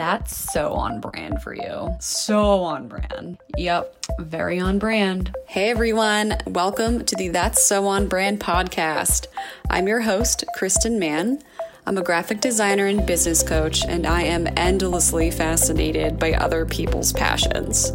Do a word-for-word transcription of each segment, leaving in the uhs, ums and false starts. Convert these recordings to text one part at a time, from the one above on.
That's so on brand for you. So on brand. Yep. Very on brand. Hey, everyone. Welcome to the That's So On Brand podcast. I'm your host, Kristen Mann. I'm a graphic designer and business coach, and I am endlessly fascinated by other people's passions.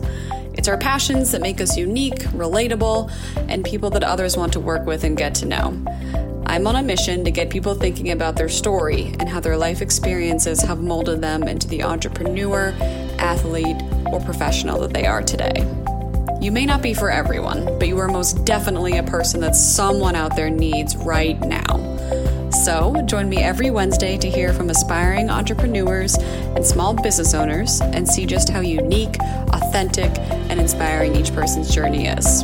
It's our passions that make us unique, relatable, and people that others want to work with and get to know. I'm on a mission to get people thinking about their story and how their life experiences have molded them into the entrepreneur, athlete, or professional that they are today. You may not be for everyone, but you are most definitely a person that someone out there needs right now. So join me every Wednesday to hear from aspiring entrepreneurs and small business owners and see just how unique, authentic, and inspiring each person's journey is.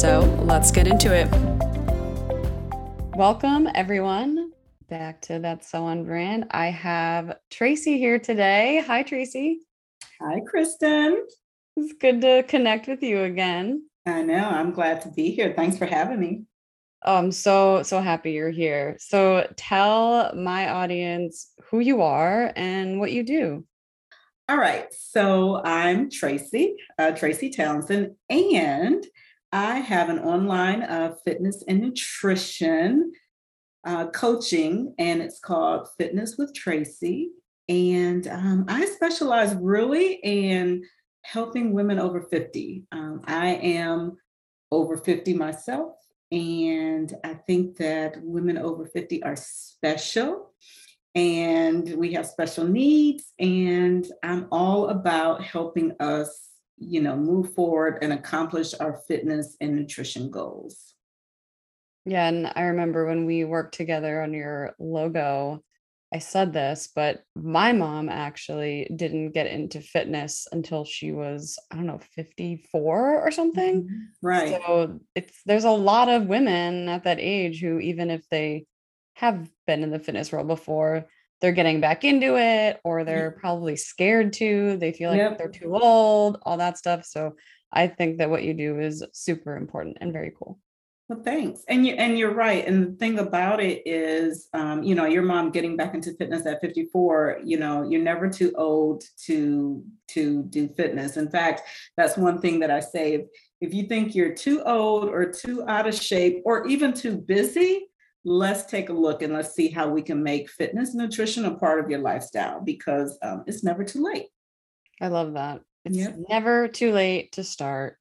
So let's get into it. Welcome, everyone, back to That's So On Brand. I have Traci here today. Hi, Traci. Hi, Kristen. It's good to connect with you again. I know. I'm glad to be here. Thanks for having me. Oh, I'm so, so happy you're here. So tell my audience who you are and what you do. All right. So I'm Traci, uh, Traci Townsend, and I have an online uh, fitness and nutrition uh, coaching, and it's called Fitness with Traci. And um, I specialize really in helping women over fifty. Um, I am over fifty myself. And I think that women over fifty are special, and we have special needs, and I'm all about helping us, you know, move forward and accomplish our fitness and nutrition goals. Yeah. And I remember when we worked together on your logo, I said this, but my mom actually didn't get into fitness until she was, I don't know, fifty-four or something. Right. So it's, there's a lot of women at that age who, even if they have been in the fitness world before, they're getting back into it, or they're probably scared to, they feel like yep. they're too old, all that stuff. So I think that what you do is super important and very cool. Well, thanks. And, you, and you're right. And the thing about it is, um, you know, your mom getting back into fitness at fifty-four, you know, you're never too old to, to do fitness. In fact, that's one thing that I say, if, if you think you're too old or too out of shape or even too busy, let's take a look and let's see how we can make fitness and nutrition a part of your lifestyle, because um, it's never too late. I love that. It's yep. never too late to start.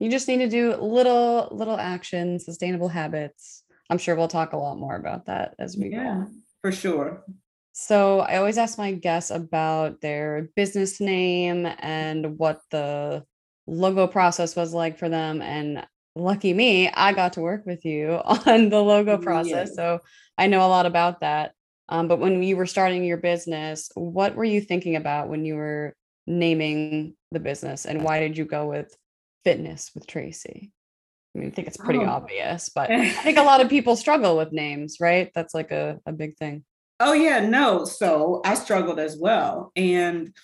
You just need to do little, little actions, sustainable habits. I'm sure we'll talk a lot more about that as we yeah, go. Yeah, for sure. So I always ask my guests about their business name and what the logo process was like for them. And lucky me, I got to work with you on the logo process. Yeah. So I know a lot about that. Um, but when you were starting your business, what were you thinking about when you were naming the business, and why did you go with Fitness with Traci? I mean, I think it's pretty oh. obvious, but I think a lot of people struggle with names, right? That's like a, a big thing. Oh yeah, no. So I struggled as well. And,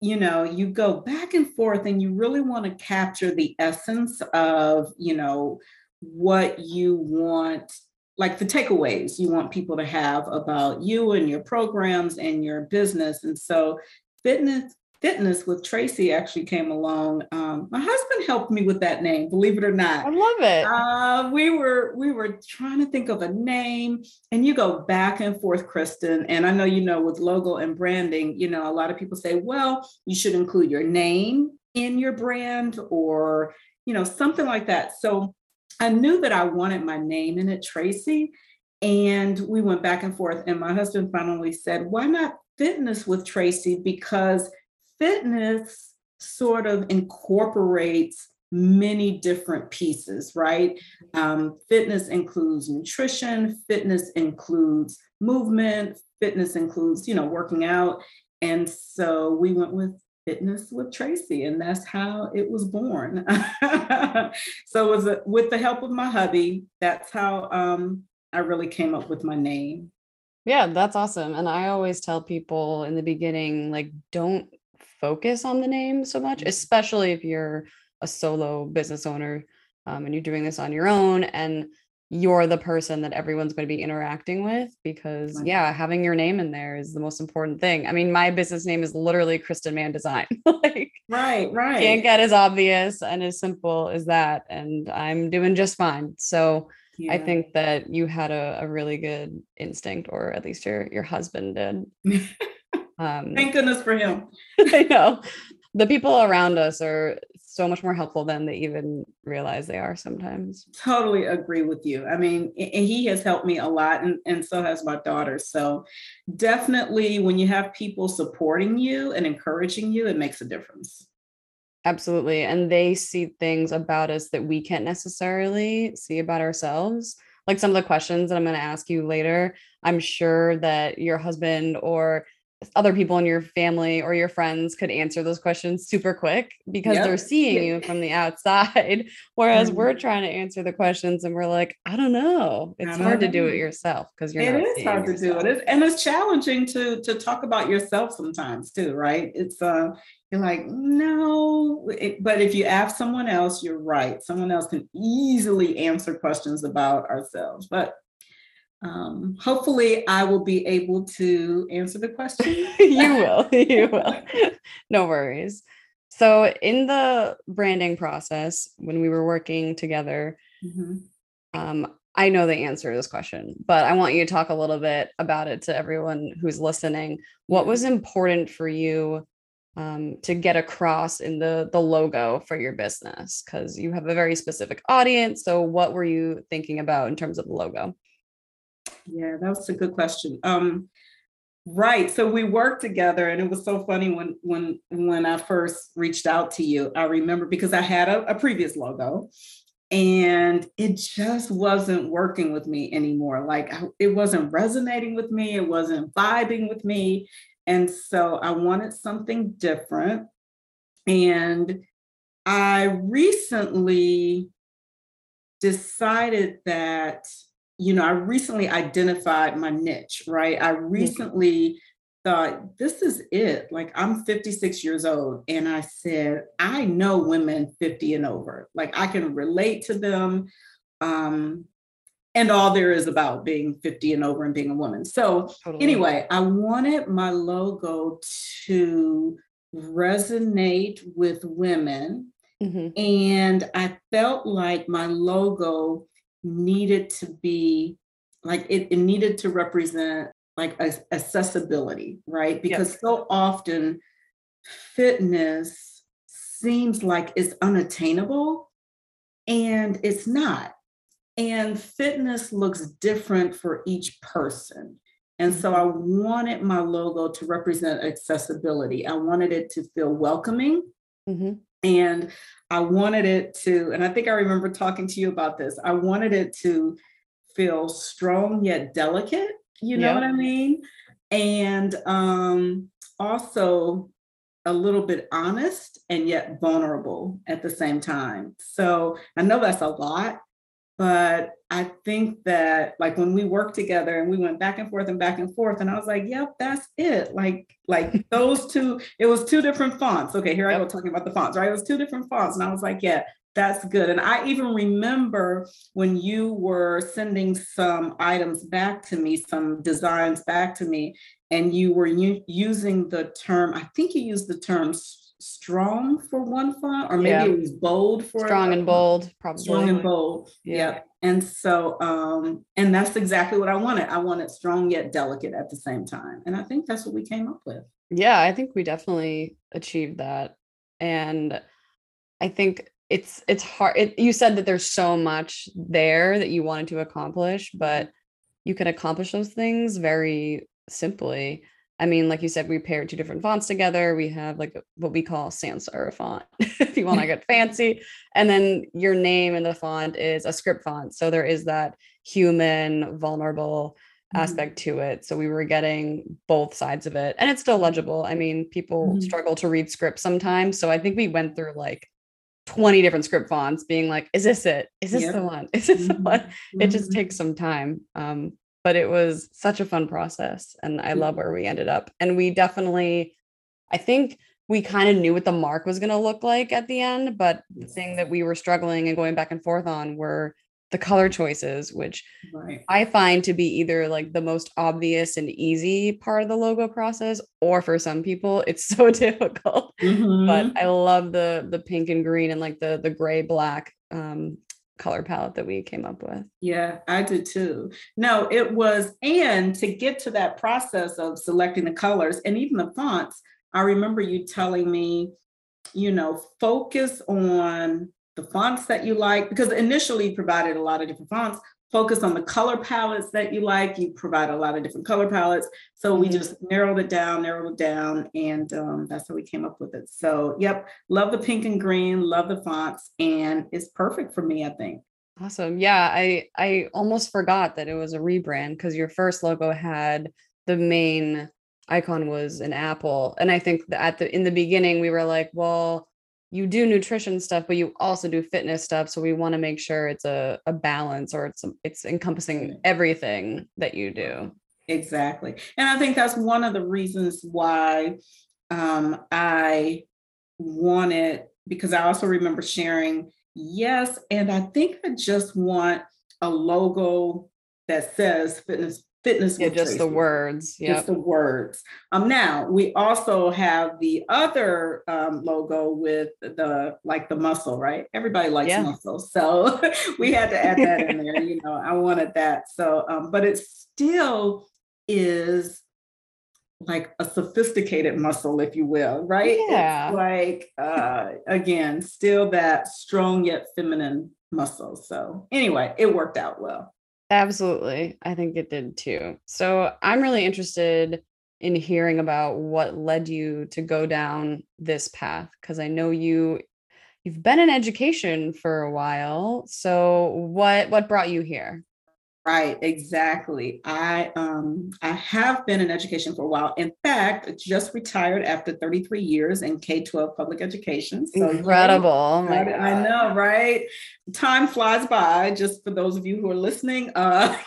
you know, you go back and forth, and you really want to capture the essence of, you know, what you want, like the takeaways you want people to have about you and your programs and your business. And so fitness Fitness with Traci actually came along. Um, my husband helped me with that name, believe it or not. I love it. Uh, we were we were trying to think of a name, and you go back and forth, Kristen. And I know, you know, with logo and branding, you know, a lot of people say, well, you should include your name in your brand, or, you know, something like that. So I knew that I wanted my name in it, Traci. And we went back and forth, and my husband finally said, why not Fitness with Traci? Because fitness sort of incorporates many different pieces, right? Um, fitness includes nutrition, fitness includes movement, fitness includes, you know, working out. And so we went with Fitness with Traci, and that's how it was born. So it was a, with the help of my hubby, that's how um, I really came up with my name. Yeah, that's awesome. And I always tell people in the beginning, like, don't focus on the name so much, especially if you're a solo business owner um, and you're doing this on your own. And you're the person that everyone's going to be interacting with, because yeah, having your name in there is the most important thing. I mean, my business name is literally Kristen Mann Design. Like, right, right. Can't get as obvious and as simple as that. And I'm doing just fine. So yeah. I think that you had a, a really good instinct, or at least your, your husband did. Um, Thank goodness for him. I know. The people around us are so much more helpful than they even realize they are sometimes. Totally agree with you. I mean, and he has helped me a lot, and, and so has my daughter. So definitely when you have people supporting you and encouraging you, it makes a difference. Absolutely. And they see things about us that we can't necessarily see about ourselves. Like some of the questions that I'm going to ask you later, I'm sure that your husband or other people in your family or your friends could answer those questions super quick, because yep. they're seeing you from the outside. Whereas mm-hmm. we're trying to answer the questions and we're like, I don't know. It's don't hard know. to do it yourself, because you're it not is hard yourself. to do it. And it's challenging to, to talk about yourself sometimes too, right? It's uh, you're like, no, it, but if you ask someone else, you're right. Someone else can easily answer questions about ourselves, but Um, hopefully I will be able to answer the question. You will, you will. No worries. So in the branding process, when we were working together, mm-hmm. um, I know the answer to this question, but I want you to talk a little bit about it to everyone who's listening. What was important for you um, to get across in the, the logo for your business? Because you have a very specific audience. So what were you thinking about in terms of the logo? Yeah, that's a good question. Um, right. So we worked together, and it was so funny when when when I first reached out to you. I remember because I had a, a previous logo, and it just wasn't working with me anymore. Like I, it wasn't resonating with me. It wasn't vibing with me. And so I wanted something different. And I recently decided that, you know, I recently identified my niche, right? I recently thought, this is it. Like, I'm fifty-six years old. And I said, I know women fifty and over. Like, I can relate to them. Um, and all there is about being fifty and over and being a woman. So totally. Anyway, I wanted my logo to resonate with women. Mm-hmm. And I felt like my logo needed to be like, it, it needed to represent like a, accessibility, right? Because yes. so often fitness seems like it's unattainable, and it's not. And fitness looks different for each person. And so I wanted my logo to represent accessibility. I wanted it to feel welcoming. Mm-hmm. And I wanted it to, and I think I remember talking to you about this, I wanted it to feel strong yet delicate, you know yep. what I mean? And um, also a little bit honest and yet vulnerable at the same time. So I know that's a lot, but I think that like when we worked together and we went back and forth and back and forth, and I was like, yep, that's it. Like, like those two, it was two different fonts. Okay. Here I go talking about the fonts, right? It was two different fonts. And I was like, yeah, that's good. And I even remember when you were sending some items back to me, some designs back to me, and you were u- using the term, I think you used the term strong for one font, or maybe yeah. it was bold for strong and bold, probably strong and bold. Yeah. Yep. And so, um, and that's exactly what I wanted. I wanted strong yet delicate at the same time. And I think that's what we came up with. Yeah. I think we definitely achieved that. And I think it's, it's hard. It, you said that there's so much there that you wanted to accomplish, but you can accomplish those things very simply. I mean, like you said, we paired two different fonts together. We have like what we call sans serif font, if you want to get fancy. And then your name in the font is a script font. So there is that human, vulnerable mm-hmm. aspect to it. So we were getting both sides of it. And it's still legible. I mean, people mm-hmm. struggle to read scripts sometimes. So I think we went through like twenty different script fonts being like, is this it? Is this yep. the one? Is this mm-hmm. the one? Mm-hmm. It just takes some time. Um, But it was such a fun process, and I love where we ended up. And we definitely, I think we kind of knew what the mark was going to look like at the end, but the thing that we were struggling and going back and forth on were the color choices, which right. I find to be either like the most obvious and easy part of the logo process, or for some people it's so difficult, mm-hmm. but I love the, the pink and green and like the, the gray, black, um, color palette that we came up with. Yeah, I did too. No, it was, and to get to that process of selecting the colors and even the fonts, I remember you telling me, you know, focus on the fonts that you like, because initially you provided a lot of different fonts, focus on the color palettes that you like. You provide a lot of different color palettes. So mm-hmm. we just narrowed it down, narrowed it down. And um, that's how we came up with it. So, yep. Love the pink and green, love the fonts, and it's perfect for me, I think. Awesome. Yeah. I, I almost forgot that it was a rebrand, because your first logo had the main icon was an apple. And I think that at the, in the beginning, we were like, well, you do nutrition stuff, but you also do fitness stuff. So we want to make sure it's a, a balance, or it's, it's encompassing everything that you do. Exactly. And I think that's one of the reasons why um, I wanted, because I also remember sharing, yes. And I think I just want a logo that says fitness, fitness. Yeah, just Traci. The words. Yeah. Just the words. Um, now we also have the other um, logo with the, like the muscle, right? Everybody likes yeah. muscle. So we had to add that in there, you know, I wanted that. So, um, but it still is like a sophisticated muscle, if you will, right? Yeah. It's like, uh, again, still that strong yet feminine muscle. So anyway, it worked out well. Absolutely. I think it did too. So I'm really interested in hearing about what led you to go down this path, because I know you, you've been in education for a while. So what, what brought you here? Right. Exactly. I, um, I have been in education for a while. In fact, just retired after thirty-three years in K twelve public education. So incredible. You know, I, I know, right? Time flies by, just for those of you who are listening, uh,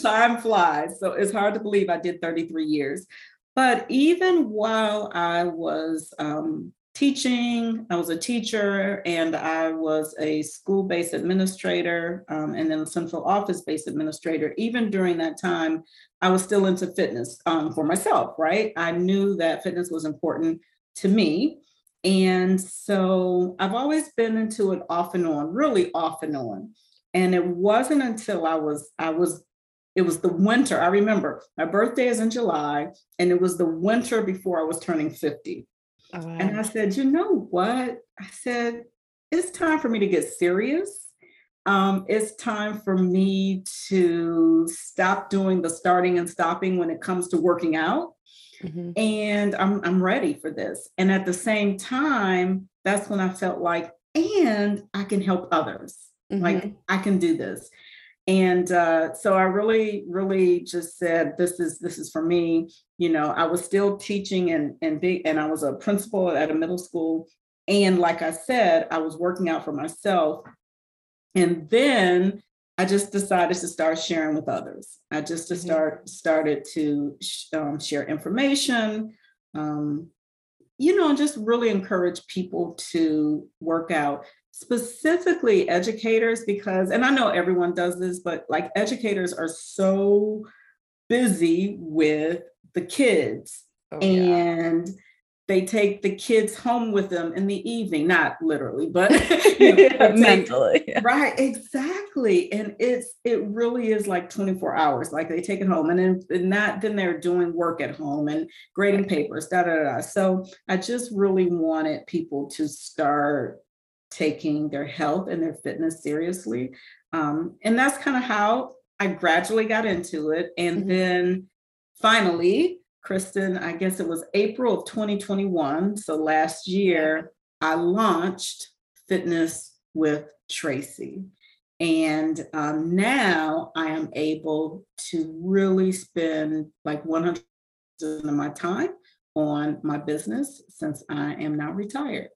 time flies. So it's hard to believe I did thirty-three years, but even while I was, um, teaching, I was a teacher, and I was a school-based administrator, um, and then a central office-based administrator. Even during that time, I was still into fitness um, for myself, right? I knew that fitness was important to me. And so I've always been into it off and on, really off and on. And it wasn't until I was, I was, it was the winter. I remember my birthday is in July, and it was the winter before I was turning fifty. Oh, wow. And I said, you know what? I said, it's time for me to get serious. Um, it's time for me to stop doing the starting and stopping when it comes to working out. Mm-hmm. And I'm, I'm ready for this. And at the same time, that's when I felt like, and I can help others. Mm-hmm. Like I can do this. And uh, so I really, really just said, this is this is for me. You know, I was still teaching and and big, and I was a principal at a middle school. And like I said, I was working out for myself. And then I just decided to start sharing with others. I just to start started to sh- um, share information, um, you know, and just really encourage people to work out. Specifically educators, because, and I know everyone does this, but like educators are so busy with the kids oh, and yeah. they take the kids home with them in the evening, not literally, but you know, yeah, mentally. Yeah. Right. Exactly. And it's, it really is like twenty-four hours. Like they take it home, and then and not, then they're doing work at home and grading papers, da, da, da. So I just really wanted people to start taking their health and their fitness seriously. Um, and that's kind of how I gradually got into it. And mm-hmm. then finally, Kristen, I guess it was April of twenty twenty-one. So last year, I launched Fitness with Traci. And um, now I am able to really spend like one hundred percent of my time on my business since I am now retired.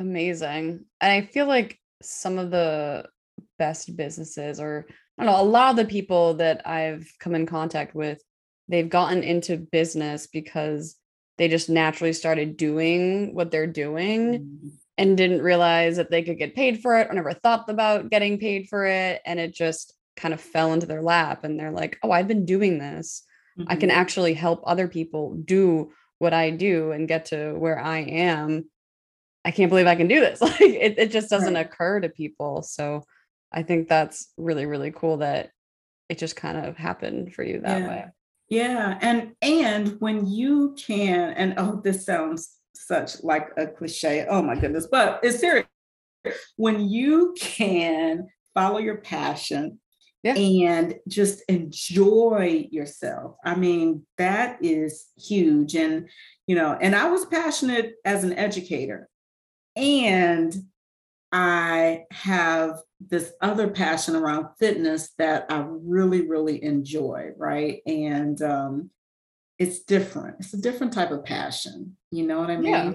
Amazing. And I feel like some of the best businesses, or I don't know, a lot of the people that I've come in contact with, they've gotten into business because they just naturally started doing what they're doing. and didn't realize that they could get paid for it or never thought about getting paid for it. And it just kind of fell into their lap and they're like, oh, I've been doing this. Mm-hmm. I can actually help other people do what I do and get to where I am. I can't believe I can do this. Like it, it just doesn't right. occur to people. So I think that's really, really cool that it just kind of happened for you that yeah. way. Yeah. And, and when you can, and oh, this sounds such like a cliche. Oh my goodness. But it's serious. When you can follow your passion yeah. and just enjoy yourself. I mean, that is huge. And, you know, and I was passionate as an educator and I have this other passion around fitness that I really, really enjoy. Right. And, um, it's different. It's a different type of passion. You know what I mean? Yeah.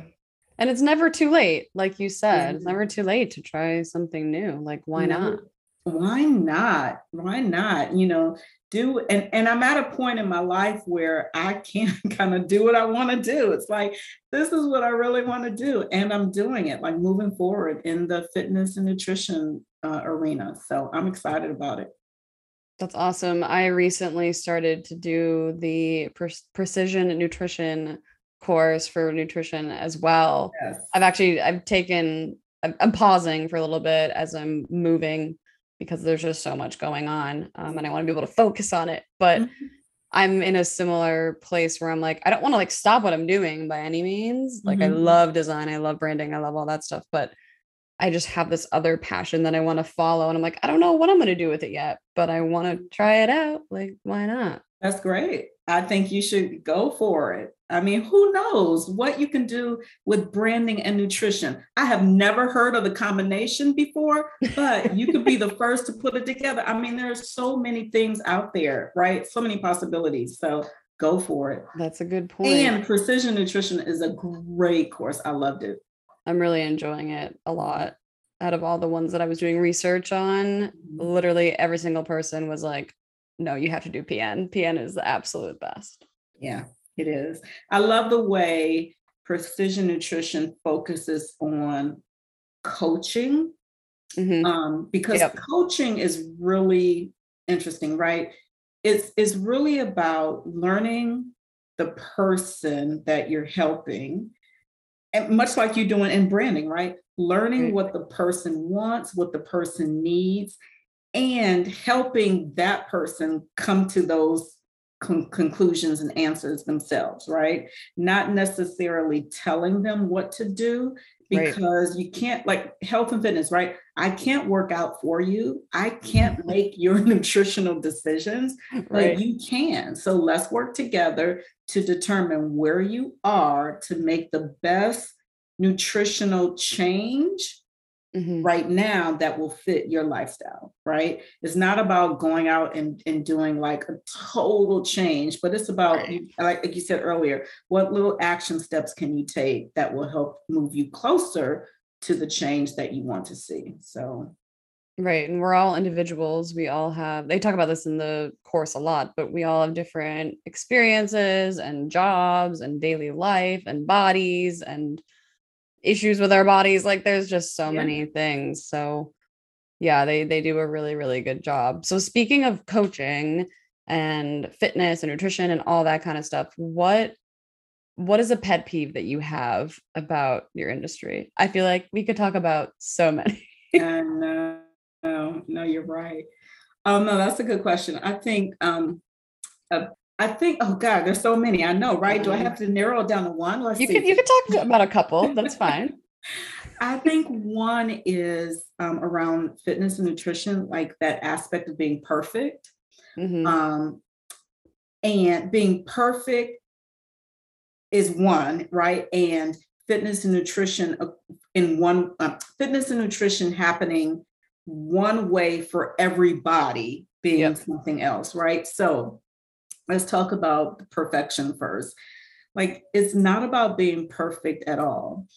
And it's never too late. Like you said, mm-hmm. it's never too late to try something new. Like, why no. not? Why not? Why not? You know, do, and, and I'm at a point in my life where I can kind of do what I want to do. It's like, this is what I really want to do. And I'm doing it, like moving forward in the fitness and nutrition uh, arena. So I'm excited about it. That's awesome. I recently started to do the pre- Precision Nutrition course for nutrition as well. Yes. I've actually, I've taken, I'm, I'm pausing for a little bit as I'm moving because there's just so much going on um, and I want to be able to focus on it, but mm-hmm. I'm in a similar place where I'm like, I don't want to like stop what I'm doing by any means. Like mm-hmm. I love design. I love branding. I love all that stuff, but I just have this other passion that I want to follow. And I'm like, I don't know what I'm going to do with it yet, but I want to try it out. Like, why not? That's great. I think you should go for it. I mean, who knows what you can do with branding and nutrition? I have never heard of the combination before, but you could be the first to put it together. I mean, there are so many things out there, right? So many possibilities. So go for it. That's a good point. And Precision Nutrition is a great course. I loved it. I'm really enjoying it a lot. Out of all the ones that I was doing research on, literally every single person was like, no, you have to do P N. P N is the absolute best. Yeah, it is. I love the way Precision Nutrition focuses on coaching mm-hmm. um, because yep. coaching is really interesting, right? It's, it's really about learning the person that you're helping. And much like you're doing in branding, right? Learning what the person wants, what the person needs, and helping that person come to those con- conclusions and answers themselves, right? Not necessarily telling them what to do because right. you can't, like health and fitness, right? I can't work out for you. I can't make your nutritional decisions, right. but you can. So let's work together to determine where you are to make the best nutritional change mm-hmm. right now that will fit your lifestyle, right? It's not about going out and, and doing like a total change, but it's about, right. like, like you said earlier, what little action steps can you take that will help move you closer to the change that you want to see. So, right. And we're all individuals. We all have, they talk about this in the course a lot, but we all have different experiences and jobs and daily life and bodies and issues with our bodies. Like there's just so yeah. many things. So yeah, they, they do a really, really good job. So speaking of coaching and fitness and nutrition and all that kind of stuff, what What is a pet peeve that you have about your industry? I feel like we could talk about so many. uh, no, no, no, you're right. Um, no, that's a good question. I think, um, uh, I think, oh God, there's so many. I know, right? Do I have to narrow it down to one? Let's you see. Can, you can talk about a couple. That's fine. I think one is um, around fitness and nutrition, like that aspect of being perfect mm-hmm. um, and being perfect is one, right? And fitness and nutrition in one, uh, fitness and nutrition happening one way for everybody being yep. something else, right? So let's talk about perfection first. Like it's not about being perfect at all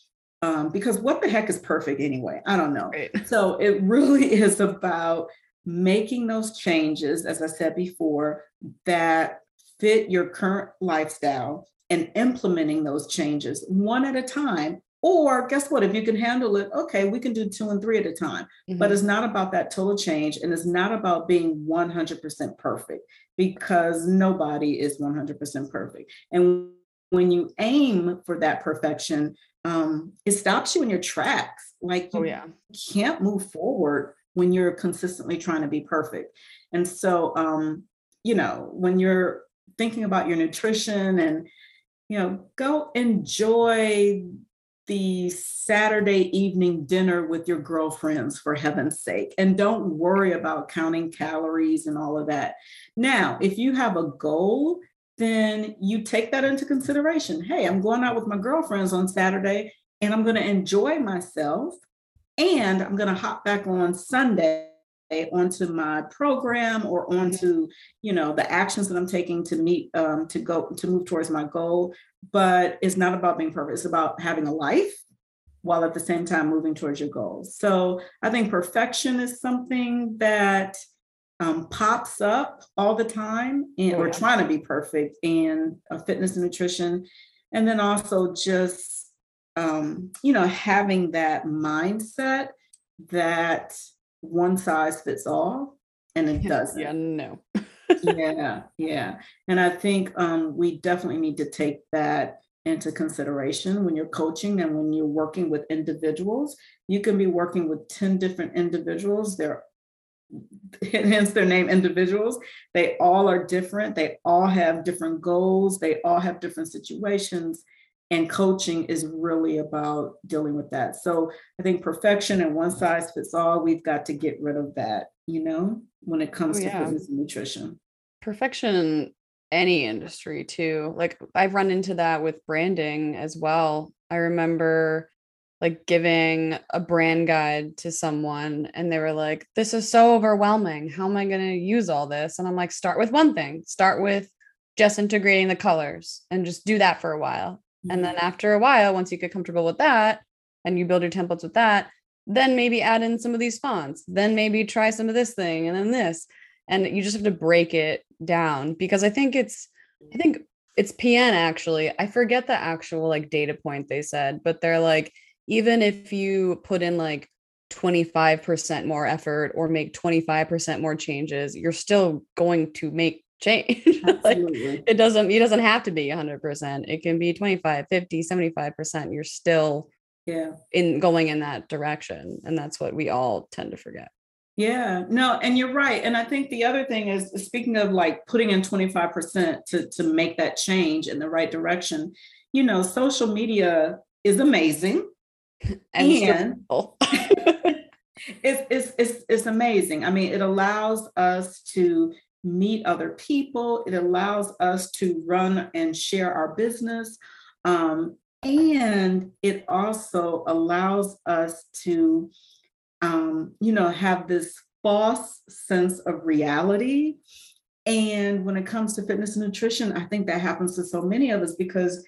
um, because what the heck is perfect anyway? I don't know. Right. So it really is about making those changes, as I said before, that fit your current lifestyle and implementing those changes one at a time Or guess what? If you can handle it, okay, we can do two and three at a time. Mm-hmm. But it's not about that total change. And it's not about being one hundred percent perfect, because nobody is one hundred percent perfect. And when you aim for that perfection, um, it stops you in your tracks. Like you oh, yeah. can't move forward when you're consistently trying to be perfect. And so, um, you know, when you're thinking about your nutrition and, you know, go enjoy the Saturday evening dinner with your girlfriends, for heaven's sake, and don't worry about counting calories and all of that. Now, if you have a goal, then you take that into consideration. Hey, I'm going out with my girlfriends on Saturday and I'm going to enjoy myself, and I'm going to hop back on Sunday onto my program or onto, you know, the actions that I'm taking to meet, um, to go, to move towards my goal. But it's not about being perfect. It's about having a life while at the same time moving towards your goals. So I think perfection is something that um, pops up all the time, and oh, yeah. we're trying to be perfect in uh, fitness and nutrition. And then also just, um, you know, having that mindset that one size fits all, and it doesn't. Yeah, no. yeah, yeah. And I think um, we definitely need to take that into consideration when you're coaching and when you're working with individuals. You can be working with ten different individuals. They're, hence their name, individuals. They all are different. They all have different goals. They all have different situations. And coaching is really about dealing with that. So I think perfection and one size fits all, we've got to get rid of that, you know, when it comes oh, to yeah. fitness and nutrition. Perfection in any industry too. Like I've run into that with branding as well. I remember like giving a brand guide to someone and they were like, this is so overwhelming. How am I going to use all this? And I'm like, start with one thing. Start with just integrating the colors and just do that for a while. And then after a while, once you get comfortable with that and you build your templates with that, then maybe add in some of these fonts, then maybe try some of this thing and then this, and you just have to break it down, because I think it's, I think it's P N actually. I forget the actual like data point they said, but they're like, even if you put in like twenty-five percent more effort or make twenty-five percent more changes, you're still going to make change. Like it doesn't, it doesn't have to be one hundred percent. It can be twenty-five, fifty, seventy-five percent. You're still yeah. in going in that direction. And that's what we all tend to forget. Yeah, no. And you're right. And I think the other thing is, speaking of like putting in twenty-five percent to, to make that change in the right direction, you know, social media is amazing. and and it's, it's, it's, it's amazing. I mean, it allows us to meet other people. It allows us to run and share our business. Um, and it also allows us to, um, you know, have this false sense of reality. And when it comes to fitness and nutrition, I think that happens to so many of us, because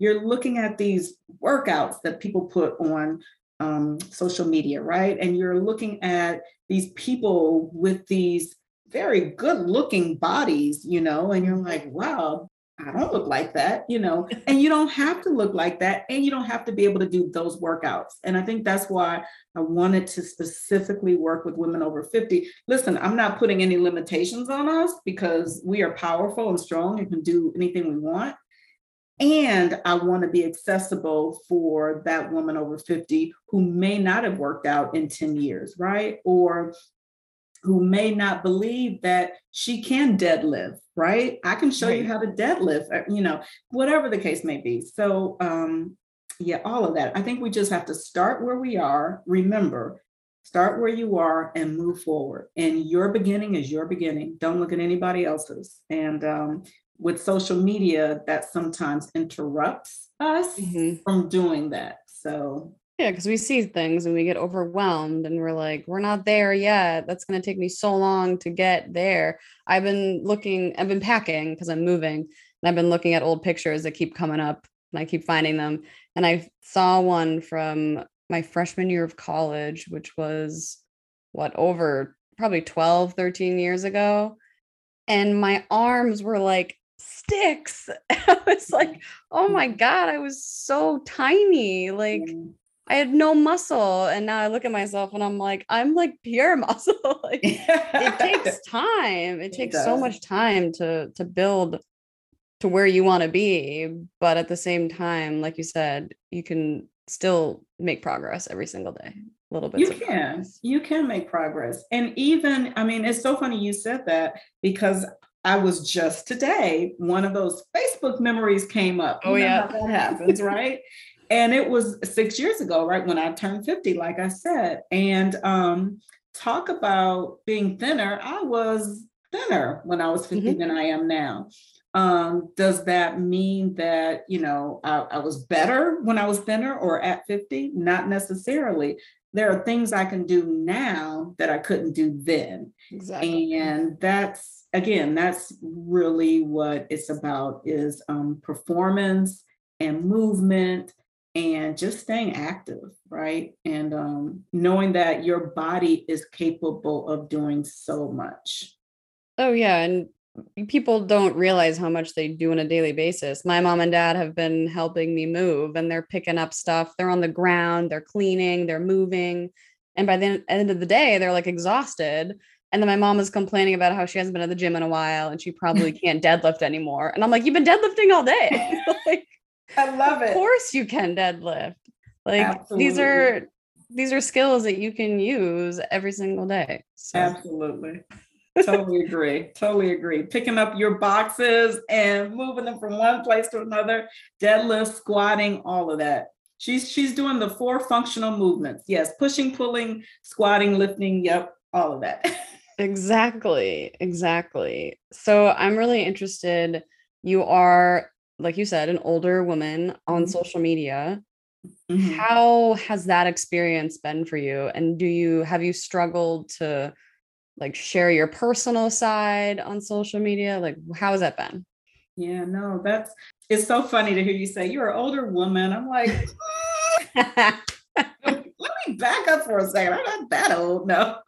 you're looking at these workouts that people put on um, social media, right? And you're looking at these people with these very good looking bodies, you know, and you're like, wow, I don't look like that, you know, and you don't have to look like that. And you don't have to be able to do those workouts. And I think that's why I wanted to specifically work with women over fifty. Listen, I'm not putting any limitations on us, because we are powerful and strong and can do anything we want. And I want to be accessible for that woman over fifty who may not have worked out in ten years, right? Or who may not believe that she can deadlift, right? I can show right. you how to deadlift, you know, whatever the case may be. So um, yeah, all of that. I think we just have to start where we are. Remember, start where you are and move forward. And your beginning is your beginning. Don't look at anybody else's. And um, with social media, that sometimes interrupts us mm-hmm. from doing that. So yeah, because we see things and we get overwhelmed and we're like, we're not there yet. That's going to take me so long to get there. I've been looking, I've been packing because I'm moving, and I've been looking at old pictures that keep coming up and I keep finding them. And I saw one from my freshman year of college, which was what, over probably twelve, thirteen years ago. And my arms were like sticks. I was like, oh my God, I was so tiny. Like yeah. I had no muscle. And now I look at myself and I'm like, I'm like pure muscle. Like it takes time. It, it takes does. so much time to, to build to where you want to be. But at the same time, like you said, you can still make progress every single day. Little bit. You can, progress. you can make progress. And even, I mean, it's so funny you said that, because I was just today, one of those Facebook memories came up. Oh you yeah. Know how that happens, right? And it was six years ago, right? When I turned fifty, like I said, and um, talk about being thinner. I was thinner when I was fifty mm-hmm. than I am now. Um, does that mean that, you know, I, I was better when I was thinner or at fifty? Not necessarily. There are things I can do now that I couldn't do then. Exactly. And that's, again, that's really what it's about, is um, performance and movement and just staying active, right? And um, knowing that your body is capable of doing so much. Oh, yeah. And people don't realize how much they do on a daily basis. My mom and dad have been helping me move, and they're picking up stuff. They're on the ground, they're cleaning, they're moving. And by the end of the day, they're like exhausted. And then my mom is complaining about how she hasn't been at the gym in a while and she probably can't deadlift anymore. And I'm like, you've been deadlifting all day. Like, I love it. Of course you can deadlift. Like Absolutely. these are, these are skills that you can use every single day. So. Absolutely. Totally agree. Totally agree. Picking up your boxes and moving them from one place to another, deadlift, squatting, all of that. She's she's doing the four functional movements. Yes, pushing, pulling, squatting, lifting. Yep, all of that. Exactly. Exactly. So I'm really interested. You are, like you said, an older woman on mm-hmm. social media. Mm-hmm. How has that experience been for you? And do you have you struggled to like share your personal side on social media? Like, how has that been? Yeah, no, that's, it's so funny to hear you say you're an older woman. I'm like, ah. Let me back up for a second. I'm not that old. No,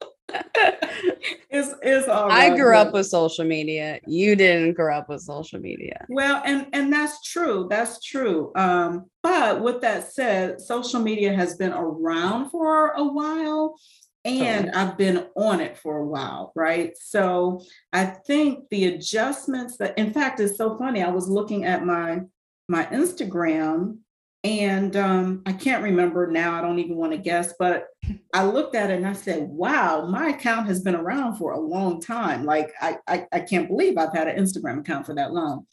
it's, it's all right. I grew up with social media. You didn't grow up with social media. Well, and, and that's true. That's true. Um, but with that said, social media has been around for a while. And I've been on it for a while, right? So I think the adjustments that, in fact, it's so funny. I was looking at my, my Instagram and um, I can't remember now. I don't even want to guess, but I looked at it and I said, wow, my account has been around for a long time. Like I, I, I can't believe I've had an Instagram account for that long.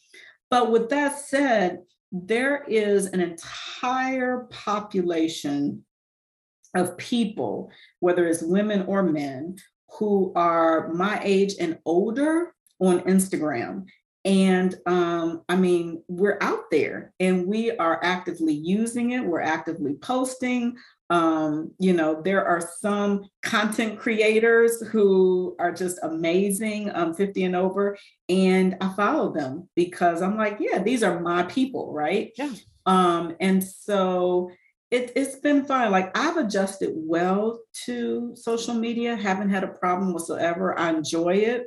But with that said, there is an entire population of people, whether it's women or men, who are my age and older on Instagram. And um, I mean, we're out there and we are actively using it. We're actively posting. Um, you know, there are some content creators who are just amazing, um, fifty and over. And I follow them because I'm like, yeah, these are my people, right? Yeah. Um, and so It, it's been fun. Like I've adjusted well to social media, haven't had a problem whatsoever. I enjoy it.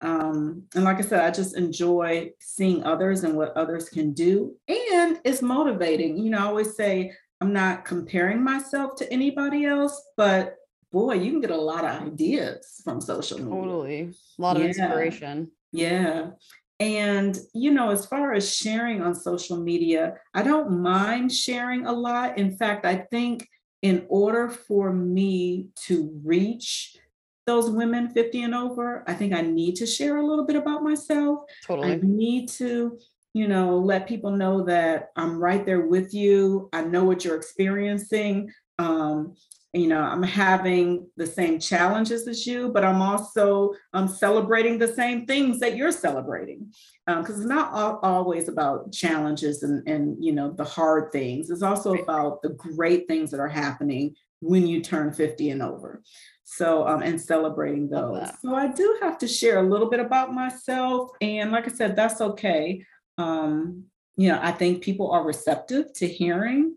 Um, and like I said, I just enjoy seeing others and what others can do. And it's motivating. You know, I always say I'm not comparing myself to anybody else, but boy, you can get a lot of ideas from social media. Totally. A lot of yeah. inspiration. Yeah. And, you know, as far as sharing on social media, I don't mind sharing a lot. In fact, I think in order for me to reach those women fifty and over, I think I need to share a little bit about myself. Totally. I need to, you know, let people know that I'm right there with you. I know what you're experiencing. Um, You know, I'm having the same challenges as you, but I'm also um, celebrating the same things that you're celebrating. Because um, it's not all, always about challenges and, and, you know, the hard things. It's also about the great things that are happening when you turn fifty and over. So, um, and celebrating those. So I do have to share a little bit about myself. And like I said, that's okay. Um, you know, I think people are receptive to hearing.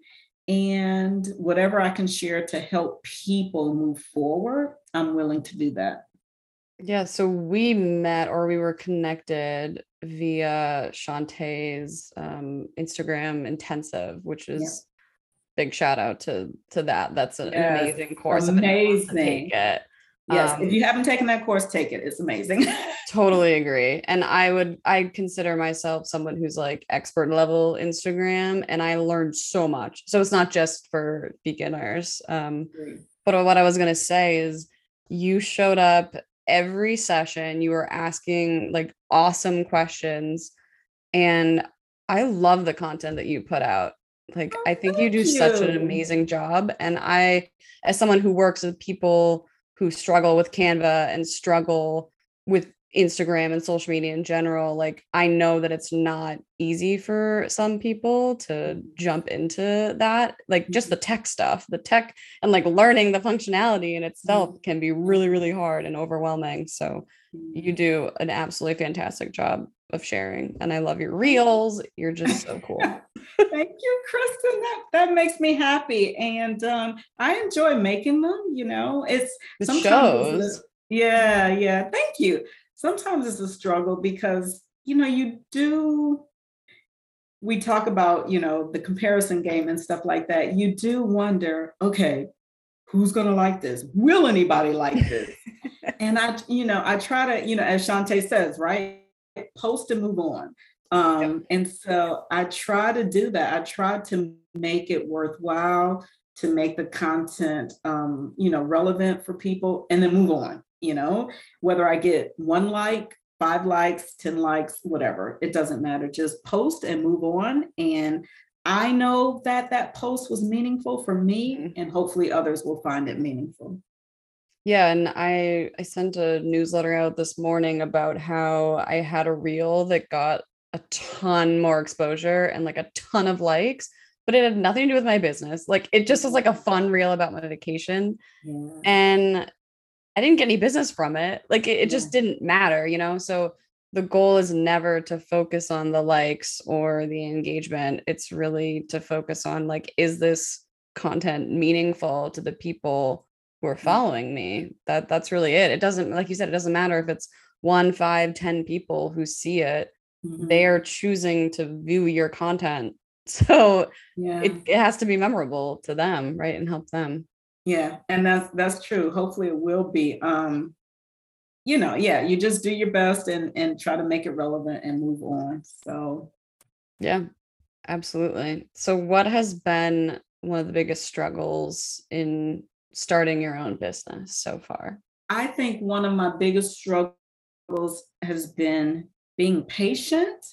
And whatever I can share to help people move forward, I'm willing to do that. Yeah. So we met, or we were connected via Shantae's um, Instagram intensive, which is yeah. big shout out to to that. That's an yes. amazing course. Amazing. If take it. Yes. Um, if you haven't taken that course, take it. It's amazing. Totally agree. And I would, I consider myself someone who's like expert level Instagram, and I learned so much. So it's not just for beginners. Um, but what I was going to say is you showed up every session, you were asking like awesome questions, and I love the content that you put out. Like, oh, I think you do you. such an amazing job. And I, as someone who works with people who struggle with Canva and struggle with Instagram and social media in general, like I know that it's not easy for some people to jump into that. Like just the tech stuff, the tech and like learning the functionality in itself can be really, really hard and overwhelming. So you do an absolutely fantastic job of sharing. And I love your reels. You're just so cool. Thank you, Kristen. That, that makes me happy. And um, I enjoy making them, you know, it's it sometimes shows. It's a, yeah. Yeah. Thank you. Sometimes it's a struggle because, you know, you do, we talk about, you know, the comparison game and stuff like that. You do wonder, okay, who's going to like this? Will anybody like this? And I, you know, I try to, you know, as Shantae says, right? Post and move on. Um, and so I try to do that. I try to make it worthwhile, to make the content, um, you know, relevant for people, and then move on, you know, whether I get one like, five likes, ten likes, whatever, it doesn't matter. Just post and move on. And I know that that post was meaningful for me, and hopefully others will find it meaningful. Yeah. And I, I sent a newsletter out this morning about how I had a reel that got a ton more exposure and like a ton of likes, but it had nothing to do with my business. Like it just was like a fun reel about my vacation. Yeah. And I didn't get any business from it. Like it, it just yeah. didn't matter, you know? So the goal is never to focus on the likes or the engagement. It's really to focus on like, is this content meaningful to the people who are following me? That that's really it. It doesn't, like you said, it doesn't matter if it's one, five, ten people who see it, mm-hmm. they are choosing to view your content. So yeah. it, it has to be memorable to them, right? And help them. Yeah. And that's, that's true. Hopefully it will be, um, you know, yeah, you just do your best and, and try to make it relevant and move on. So. Yeah, absolutely. So what has been one of the biggest struggles in starting your own business so far? I think one of my biggest struggles has been being patient.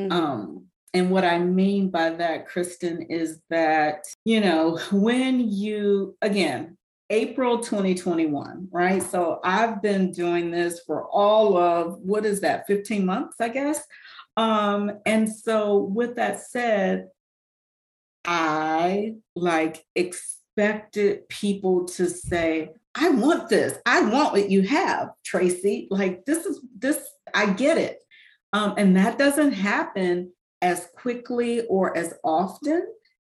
Mm-hmm. Um, and what I mean by that, Kristen, is that, you know, when you, again, April twenty twenty-one, right? So I've been doing this for all of, what is that, fifteen months, I guess. Um, and so with that said, I like experience expected people to say, I want this. I want what you have, Traci. Like this is this, I get it. Um, and that doesn't happen as quickly or as often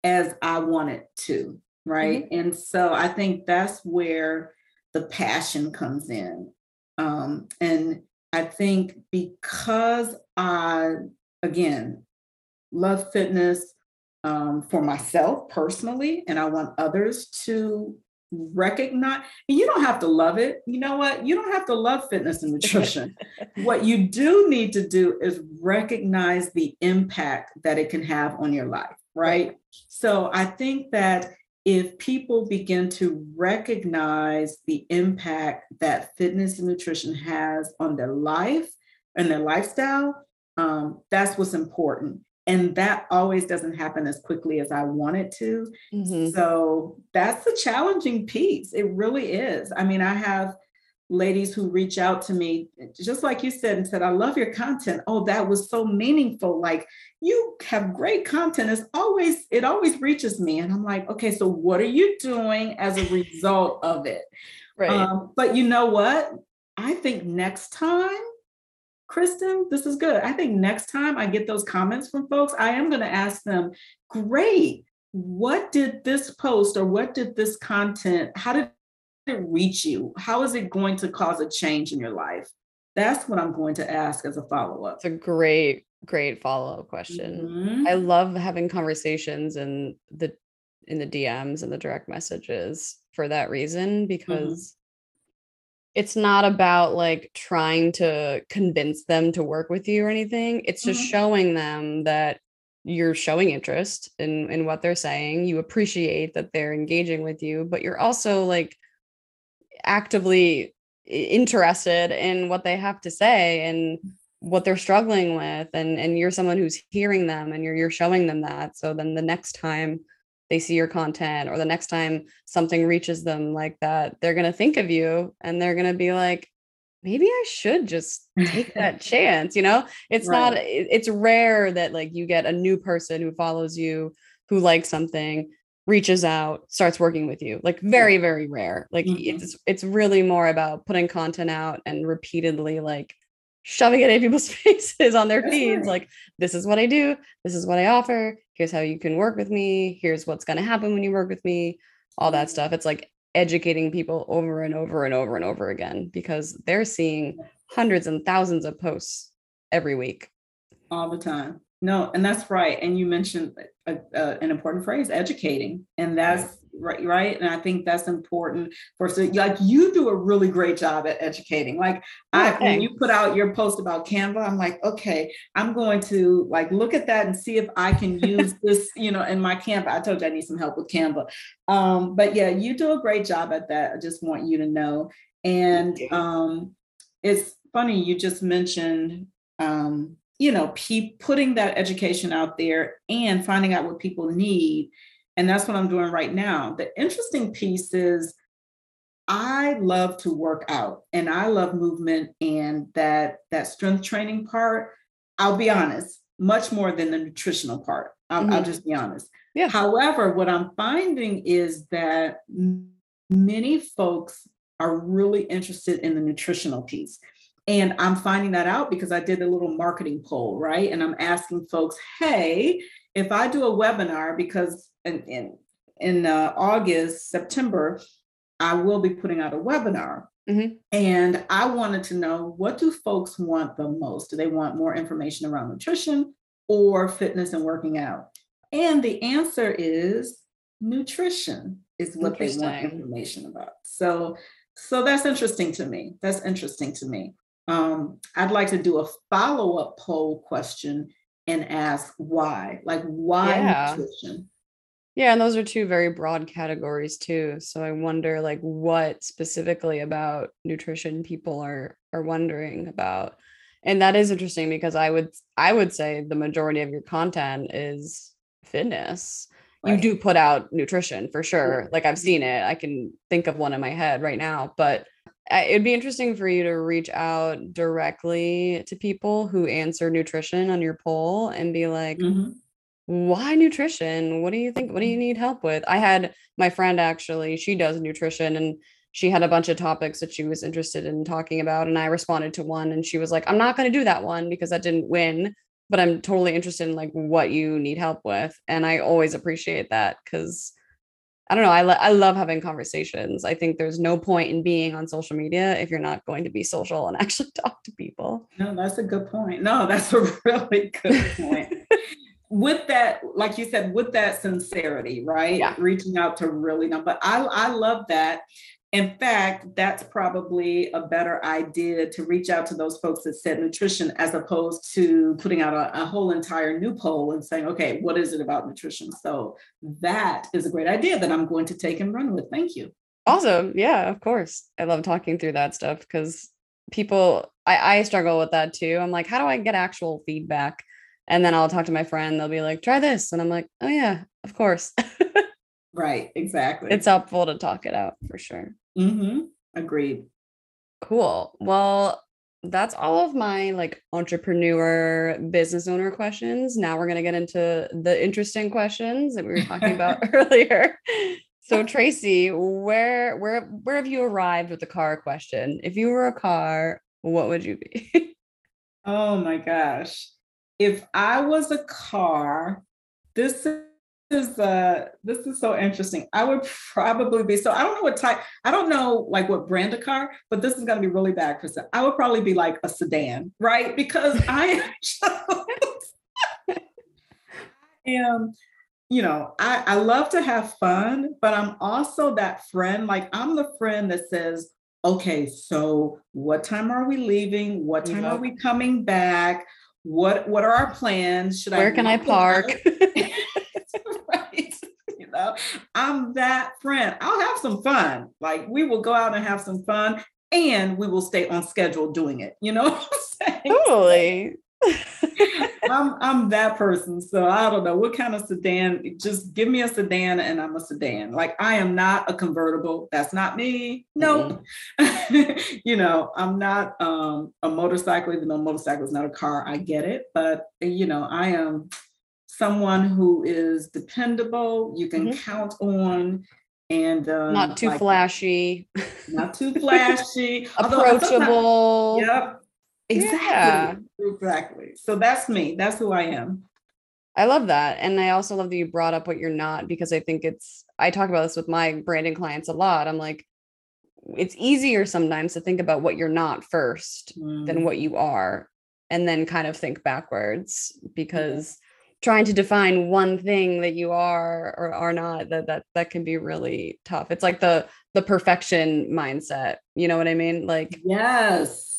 as I want it to, right? Mm-hmm. And so I think that's where the passion comes in. Um, and I think because I, again, love fitness, Um, for myself personally, and I want others to recognize, and you don't have to love it. You know what? You don't have to love fitness and nutrition. What you do need to do is recognize the impact that it can have on your life, right? So I think that if people begin to recognize the impact that fitness and nutrition has on their life and their lifestyle, um, that's what's important. And that always doesn't happen as quickly as I want it to. Mm-hmm. So that's the challenging piece. It really is. I mean, I have ladies who reach out to me, just like you said, and said, I love your content. Oh, that was so meaningful. Like you have great content. It's always, it always reaches me. And I'm like, okay, so what are you doing as a result of it? Right. Um, but you know what? I think next time, Kristen, this is good. I think next time I get those comments from folks, I am going to ask them, great, what did this post or what did this content, how did it reach you? How is it going to cause a change in your life? That's what I'm going to ask as a follow-up. It's a great, great follow-up question. Mm-hmm. I love having conversations in the, in the D Ms and the direct messages for that reason, because mm-hmm. it's not about like trying to convince them to work with you or anything. It's just mm-hmm. showing them that you're showing interest in, in what they're saying. You appreciate that they're engaging with you, but you're also like actively interested in what they have to say and what they're struggling with. And, and you're someone who's hearing them and you're, you're showing them that. So then the next time they see your content or the next time something reaches them like that, they're going to think of you and they're going to be like, maybe I should just take that chance. You know, it's right. not, it's rare that like you get a new person who follows you, who likes something, reaches out, starts working with you. Like very, very rare. Like mm-hmm. it's, it's really more about putting content out and repeatedly like shoving it in people's faces on their feeds. Right. Like, this is what I do. This is what I offer. Here's how you can work with me. Here's what's going to happen when you work with me, all that stuff. It's like educating people over and over and over and over again, because they're seeing hundreds and thousands of posts every week. All the time. No, and that's right. And you mentioned a, a, an important phrase, educating. And that's right. Right. And I think that's important for, so like you do a really great job at educating. Like I, okay. when you put out your post about Canva, I'm like, okay, I'm going to like, look at that and see if I can use this, you know, in my Canva. I told you I need some help with Canva. Um, but yeah, you do a great job at that. I just want you to know. And um, it's funny. You just mentioned, um, you know, keep putting that education out there and finding out what people need. And that's what I'm doing right now. The interesting piece is I love to work out and I love movement and that, that strength training part, I'll be honest, much more than the nutritional part. I'll, mm-hmm. I'll just be honest. Yeah. However, what I'm finding is that many folks are really interested in the nutritional piece. And I'm finding that out because I did a little marketing poll, right? And I'm asking folks, hey, if I do a webinar, because in in, in uh, August, September, I will be putting out a webinar. Mm-hmm. And I wanted to know, what do folks want the most? Do they want more information around nutrition or fitness and working out? And the answer is nutrition is what they want information about. So, so that's interesting to me. That's interesting to me. Um, I'd like to do a follow-up poll question and ask why, like why yeah. nutrition? Yeah. And those are two very broad categories too. So I wonder like what specifically about nutrition people are, are wondering about. And that is interesting because I would, I would say the majority of your content is fitness. Right. You do put out nutrition for sure. Yeah. Like I've seen it. I can think of one in my head right now, but it'd be interesting for you to reach out directly to people who answer nutrition on your poll and be like, mm-hmm. why nutrition? What do you think? What do you need help with? I had my friend, actually, she does nutrition and she had a bunch of topics that she was interested in talking about. And I responded to one and she was like, I'm not going to do that one because that didn't win, but I'm totally interested in like what you need help with. And I always appreciate that because I don't know. I, lo- I love having conversations. I think there's no point in being on social media if you're not going to be social and actually talk to people. No, that's a good point. No, that's a really good point. With that, like you said, with that sincerity, right? Yeah. Reaching out to really know. But I, I love that. In fact, that's probably a better idea to reach out to those folks that said nutrition as opposed to putting out a, a whole entire new poll and saying, okay, what is it about nutrition? So that is a great idea that I'm going to take and run with. Thank you. Awesome. Yeah, of course. I love talking through that stuff because people, I, I struggle with that too. I'm like, how do I get actual feedback? And then I'll talk to my friend. They'll be like, try this. And I'm like, oh yeah, of course. Right, exactly. It's helpful to talk it out for sure. Mm-hmm. Agreed. Cool. Well, that's all of my like entrepreneur business owner questions. Now we're going to get into the interesting questions that we were talking about earlier. So Traci, where, where, where have you arrived with the car question? If you were a car, what would you be? Oh my gosh. If I was a car, this is uh this is so interesting. I would probably be, so I don't know what type, I don't know like what brand of car, but this is going to be really bad, Kristen. I would probably be like a sedan, right? Because I am, you know, I, I love to have fun, but I'm also that friend, like I'm the friend that says, okay, so what time are we leaving? What time are we coming back? What, what are our plans? Should I, where can I park? Right. You know, I'm that friend. I'll have some fun. Like we will go out and have some fun and we will stay on schedule doing it. You know what I'm saying? Totally. I'm I'm that person. So I don't know what kind of sedan, just give me a sedan and I'm a sedan. Like I am not a convertible. That's not me. Nope. Mm-hmm. You know, I'm not um, a motorcycle, even though motorcycle is not a car. I get it. But, you know, I am someone who is dependable. You can mm-hmm. count on. And um, not too like, flashy. Not too flashy. Approachable. Yep. Exactly. Yeah. Exactly. So that's me. That's who I am. I love that. And I also love that you brought up what you're not, because I think it's, I talk about this with my branding clients a lot. I'm like, it's easier sometimes to think about what you're not first mm. than what you are, and then kind of think backwards, because yeah. trying to define one thing that you are or are not, that that that can be really tough. It's like the the perfection mindset. You know what I mean? Like, yes.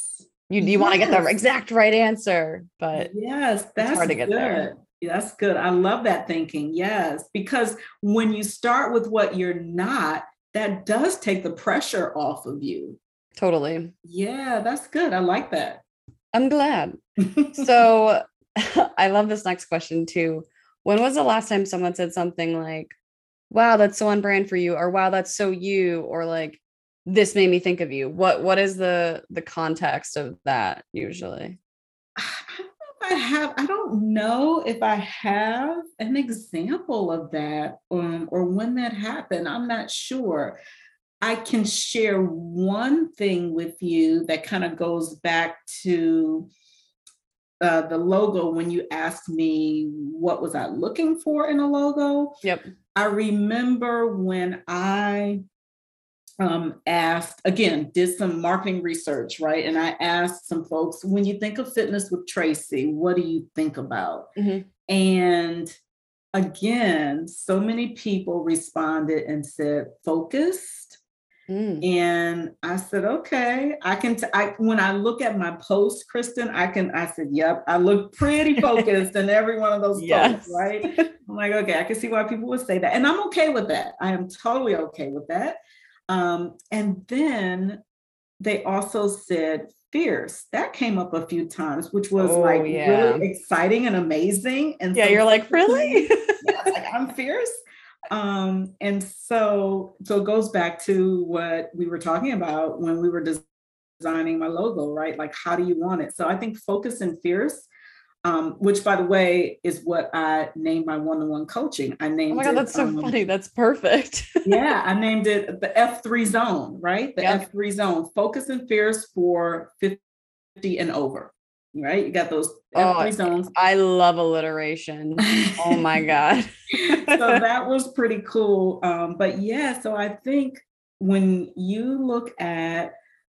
You you yes. want to get the exact right answer, but yes, that's it's hard to get good. There. That's good. I love that thinking. Yes, because when you start with what you're not, that does take the pressure off of you. Totally. Yeah, that's good. I like that. I'm glad. So I love this next question too. When was the last time someone said something like, wow, that's so on brand for you, or wow, that's so you, or like, this made me think of you? What, what is the, the context of that usually? I don't know if I have, I don't know if I have an example of that um, or when that happened. I'm not sure. I can share one thing with you that kind of goes back to uh, the logo. When you asked me, what was I looking for in a logo? Yep. I remember when I, Um, asked, again, did some marketing research, right? And I asked some folks, when you think of Fitness with Traci, what do you think about? Mm-hmm. And again, so many people responded and said, focused. Mm. And I said, okay, I can, t- I, when I look at my posts, Kristen, I can, I said, yep, I look pretty focused in every one of those yes. posts, right? I'm like, okay, I can see why people would say that. And I'm okay with that. I am totally okay with that. Um, and then they also said fierce. That came up a few times, which was oh, like yeah. really exciting and amazing. And yeah, so you're like, really? Yeah, like, I'm fierce. Um, and so, so it goes back to what we were talking about when we were des- designing my logo, right? Like, how do you want it? So I think focus and fierce, um, which by the way, is what I named my one-on-one coaching. I named it. Oh my God, it, that's so um, funny. That's perfect. Yeah. I named it the F three zone, right? The yep. F three zone, focus and fierce for fifty and over, right? You got those F three oh, zones. I love alliteration. Oh my God. So that was pretty cool. Um, but yeah, so I think when you look at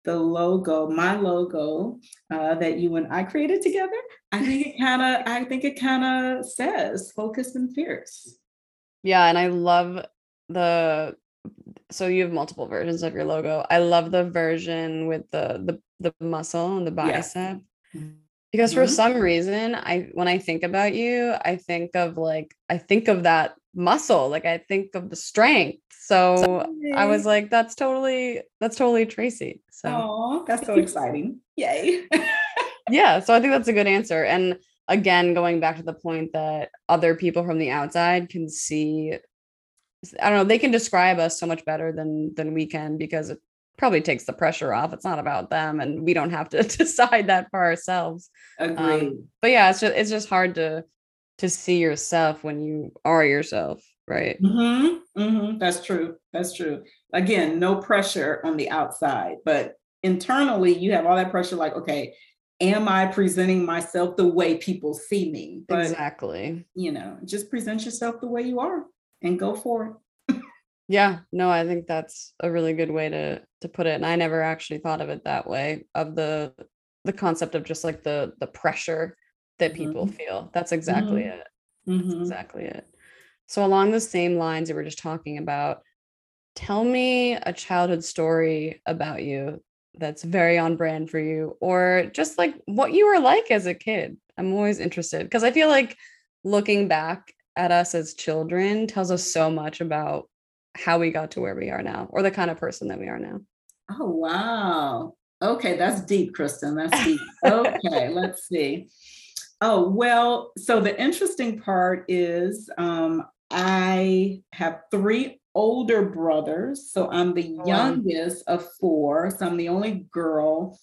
the logo, my logo uh, that you and I created together, I think it kind of, I think it kind of says focused and fierce. Yeah. And I love the, so you have multiple versions of your logo. I love the version with the, the, the muscle and the bicep, yeah. because mm-hmm. for some reason, I, when I think about you, I think of like, I think of that muscle, like I think of the strength. So totally. I was like, that's totally, that's totally Traci. So Aww, that's so exciting. Yay. Yeah. So I think that's a good answer. And again, going back to the point that other people from the outside can see, I don't know, they can describe us so much better than, than we can, because it probably takes the pressure off. It's not about them, and we don't have to decide that for ourselves. Agreed. Um, but yeah, it's just, it's just hard to, to see yourself when you are yourself. Right. Mm-hmm. Mm-hmm. That's true. That's true. Again, no pressure on the outside, but internally you have all that pressure. Like, okay, am I presenting myself the way people see me? But, exactly. You know, just present yourself the way you are and go for it. Yeah, no, I think that's a really good way to, to put it. And I never actually thought of it that way, of the, the concept of just like the, the pressure that people mm-hmm. feel. That's exactly mm-hmm. it. That's mm-hmm. exactly it. So along the same lines that we're just talking about, tell me a childhood story about you that's very on brand for you, or just like what you were like as a kid. I'm always interested because I feel like looking back at us as children tells us so much about how we got to where we are now, or the kind of person that we are now. Oh, wow. Okay. That's deep, Kristen. That's deep. Okay. Let's see. Oh, well, so the interesting part is um, I have three older brothers. So I'm the youngest of four. So I'm the only girl.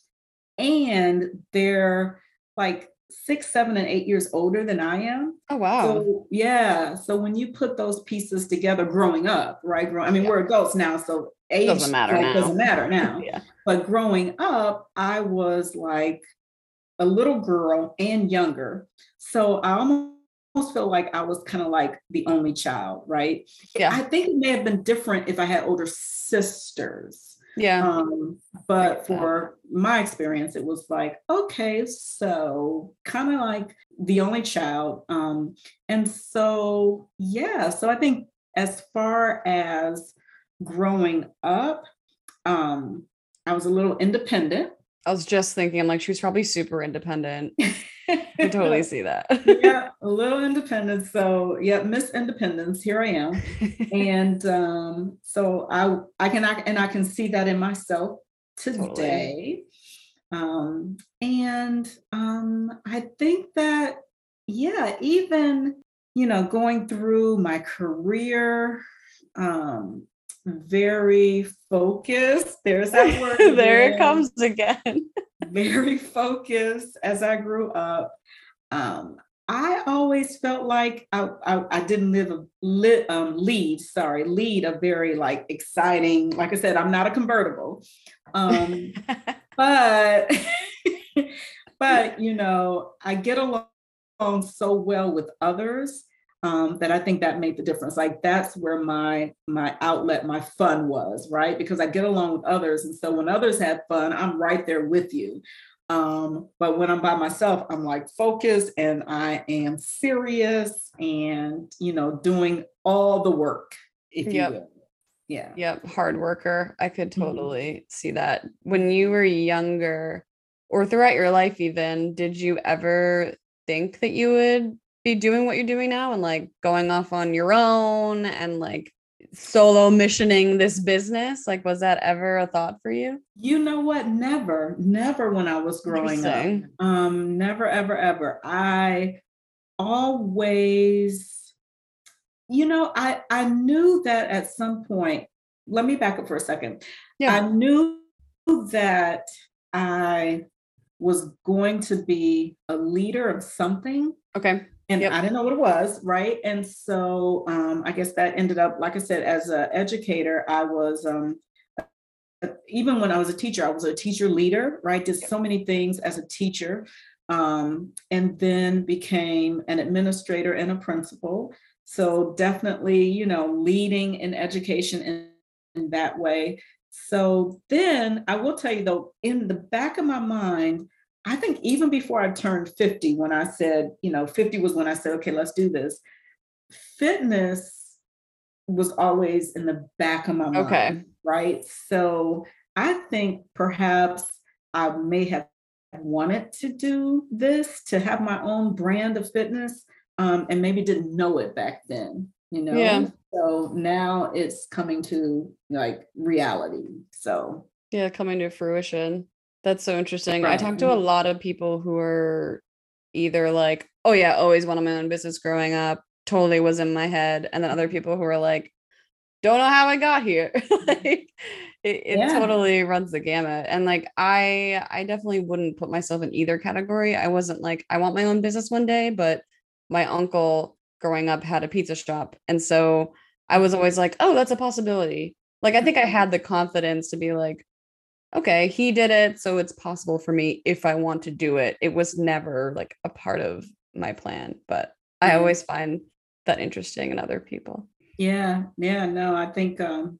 And they're like six, seven, and eight years older than I am. Oh, wow. So, yeah. So when you put those pieces together growing up, right? I mean, yeah. we're adults now. So age doesn't matter like, now. Doesn't matter now. Yeah. But growing up, I was like a little girl and younger. So I almost feel like I was kind of like the only child, right? Yeah. I think it may have been different if I had older sisters. Yeah. Um, but for my experience, it was like, okay, so kind of like the only child. Um, and so, yeah, so I think as far as growing up, um, I was a little independent. I was just thinking, I'm like, she was probably super independent. I totally see that. Yeah, a little independent. So yeah, Miss Independence, here I am. And um, so I I can I, and I can see that in myself today. Totally. Um, and um, I think that, yeah, even, you know, going through my career, um, very focused. There's that word. There it comes again. Very focused as I grew up. Um, I always felt like I, I, I didn't live a li- um, lead, sorry, lead a very like exciting, like I said, I'm not a convertible. Um, but, but, you know, I get along so well with others. Um, that I think that made the difference. Like that's where my, my outlet, my fun was, right? Because I get along with others. And so when others have fun, I'm right there with you. Um, but when I'm by myself, I'm like focused and I am serious and, you know, doing all the work, if yep. you will. Yeah. Yep. Hard worker. I could totally mm-hmm. see that. When you were younger or throughout your life, even, did you ever think that you would doing what you're doing now and like going off on your own and like solo missioning this business? Like, was that ever a thought for you? You know what? Never, never when I was growing up. Um, never, ever, ever. I always, you know, I, I knew that at some point, let me back up for a second. Yeah. I knew that I was going to be a leader of something. Okay. And yep. I didn't know what it was, right? And so um, I guess that ended up, like I said, as an educator, I was, um, even when I was a teacher, I was a teacher leader, right? Did so many things as a teacher, um, and then became an administrator and a principal. So definitely, you know, leading in education in, in that way. So then I will tell you though, in the back of my mind, I think even before I turned fifty, when I said, you know, fifty was when I said, okay, let's do this. Fitness was always in the back of my mind, okay. right? So I think perhaps I may have wanted to do this, to have my own brand of fitness, um, and maybe didn't know it back then, you know? Yeah. So now it's coming to like reality, so. Yeah, coming to fruition. That's so interesting. I talk to a lot of people who are either like, oh yeah, always wanted my own business growing up, totally was in my head. And then other people who are like, don't know how I got here. Like it, it yeah. totally runs the gamut. And like, I, I definitely wouldn't put myself in either category. I wasn't like, I want my own business one day, but my uncle growing up had a pizza shop. And so I was always like, oh, that's a possibility. Like, I think I had the confidence to be like, okay, he did it, so it's possible for me if I want to do it. It was never like a part of my plan, but mm-hmm. I always find that interesting in other people. Yeah. Yeah. No, I think, um,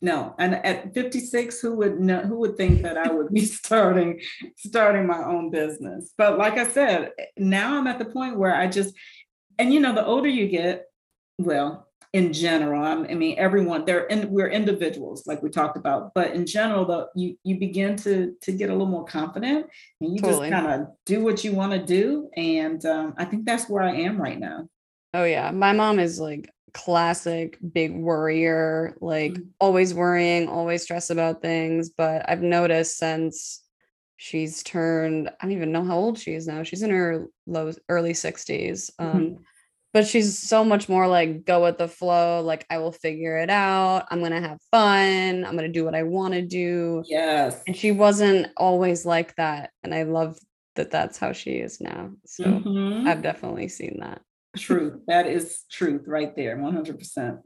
no. And at fifty-six, who would know, who would think that I would be starting, starting my own business? But like I said, now I'm at the point where I just, and you know, the older you get, well, in general, I mean, everyone there, and we're individuals like we talked about, but in general, though, you, you begin to, to get a little more confident and you totally. Just kind of do what you want to do. And, um, I think that's where I am right now. Oh yeah. My mom is like classic big worrier, like mm-hmm. always worrying, always stressed about things. But I've noticed since she's turned, I don't even know how old she is now. She's in her low early sixties. Um, mm-hmm. But she's so much more like go with the flow. Like I will figure it out. I'm going to have fun. I'm going to do what I want to do. Yes. And she wasn't always like that. And I love that that's how she is now. So mm-hmm. I've definitely seen that. Truth. That is truth right there. one hundred percent.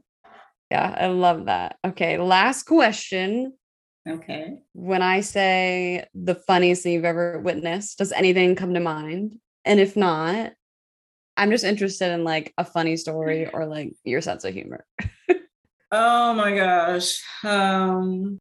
Yeah. I love that. Okay. Last question. Okay. When I say the funniest thing you've ever witnessed, does anything come to mind? And if not, I'm just interested in like a funny story or like your sense of humor. Oh my gosh. Um,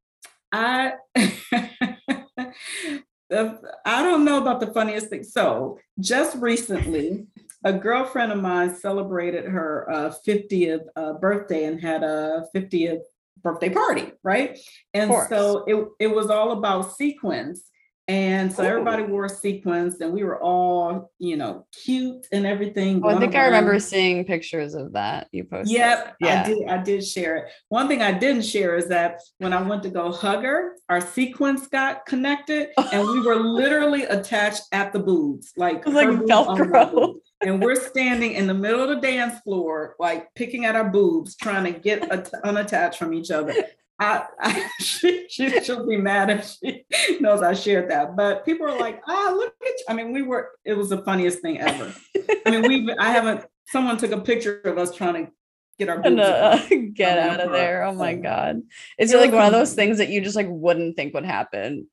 I, the, I don't know about the funniest thing. So just recently, a girlfriend of mine celebrated her uh, fiftieth uh, birthday and had a fiftieth birthday party, right? And so it, it was all about sequins. And so oh. everybody wore sequins and we were all, you know, cute and everything. Oh, I think I remember seeing pictures of that you posted. Yep, yeah. I did. I did share it. One thing I didn't share is that when I went to go hug her, our sequins got connected and we were literally attached at the boobs. Like, it was like Velcro. And we're standing in the middle of the dance floor, like picking at our boobs, trying to get at- unattached from each other. I, I she, she, she'll be mad if she knows I shared that. But people are like, ah, look at you. I mean, we were, it was the funniest thing ever. I mean, we, I haven't, someone took a picture of us trying to get our boobs uh, get out of there. Oh my God. Is it like one of those things that you just like wouldn't think would happen?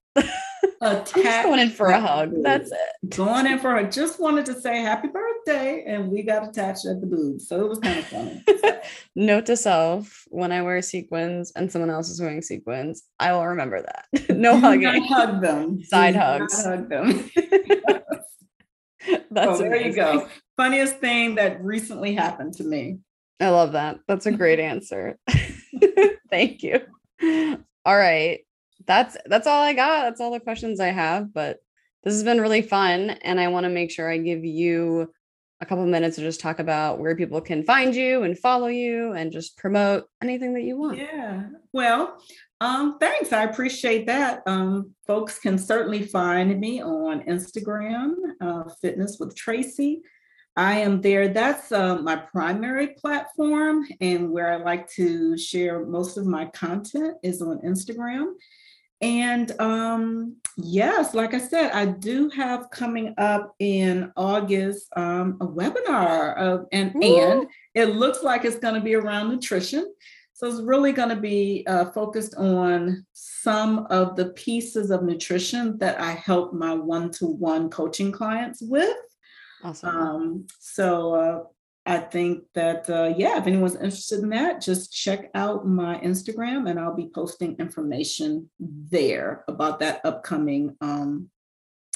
Attack going in for a hug. That's it. Going in for a just wanted to say happy birthday, and we got attached at the boobs, so it was kind of funny. Note to self: when I wear sequins and someone else is wearing sequins, I will remember that. No hugging. Hug them. Side hugs. Hug them. That's so, there you go. Funniest thing that recently happened to me. I love that. That's a great answer. Thank you. All right. That's that's all I got. That's all the questions I have, but this has been really fun. And I want to make sure I give you a couple minutes to just talk about where people can find you and follow you and just promote anything that you want. Yeah. Well, um, thanks. I appreciate that. Um, folks can certainly find me on Instagram, uh, Fitness with Traci. I am there. That's uh, my primary platform, and where I like to share most of my content is on Instagram. And um, yes, like I said, I do have coming up in August um, a webinar, of, and, and it looks like it's going to be around nutrition. So it's really going to be uh, focused on some of the pieces of nutrition that I help my one-to-one coaching clients with. Awesome. Um, so uh, I think that, uh, yeah, if anyone's interested in that, just check out my Instagram and I'll be posting information there about that upcoming um,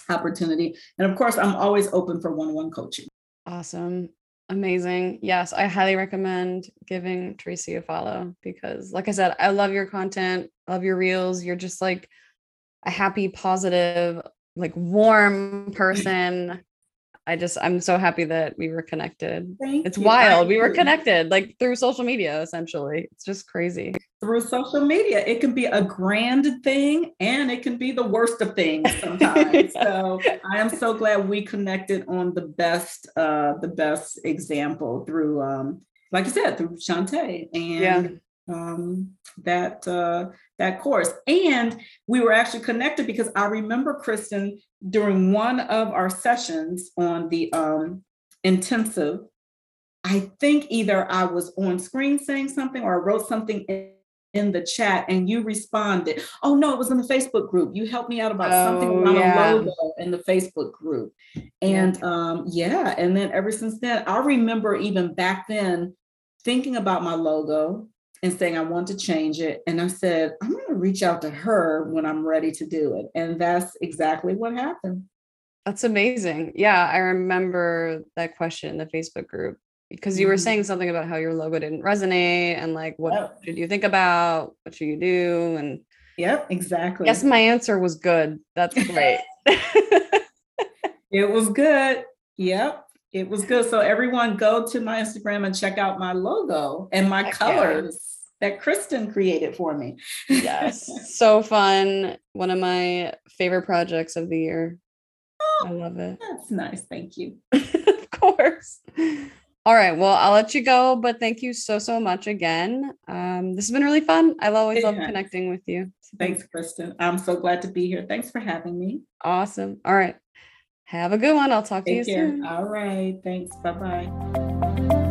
opportunity. And of course, I'm always open for one-on-one coaching. Awesome. Amazing. Yes. I highly recommend giving Traci a follow because like I said, I love your content, love your reels. You're just like a happy, positive, like warm person. I just, I'm so happy that we were connected. Thank it's you. wild. We were connected like through social media, essentially. It's just crazy. Through social media, it can be a grand thing and it can be the worst of things sometimes. Yeah. So I am so glad we connected on the best, uh, the best example through, um, like I said, through Shantae and yeah. um, that, uh, that course. And we were actually connected because I remember Kristen during one of our sessions on the um, intensive, I think either I was on screen saying something or I wrote something in, in the chat and you responded. Oh no, it was in the Facebook group. You helped me out about oh, something about yeah. a logo in the Facebook group. And um, yeah, and then ever since then, I remember even back then thinking about my logo and saying I want to change it. And I said, I'm going to reach out to her when I'm ready to do it. And that's exactly what happened. That's amazing. Yeah, I remember that question in the Facebook group, because you were saying something about how your logo didn't resonate and like, what oh. should you think about? What should you do? And yep, exactly. Yes, my answer was good. That's great. It was good. Yep. It was good. So everyone go to my Instagram and check out my logo and my Heck colors yeah. that Kristen created for me. Yes. So fun. One of my favorite projects of the year. Oh, I love it. That's nice. Thank you. Of course. All right. Well, I'll let you go, but thank you so, so much again. Um, this has been really fun. I always yeah. love connecting with you. Thanks, Kristen. I'm so glad to be here. Thanks for having me. Awesome. All right. Have a good one. I'll talk Take to you care. soon. All right. Thanks. Bye-bye.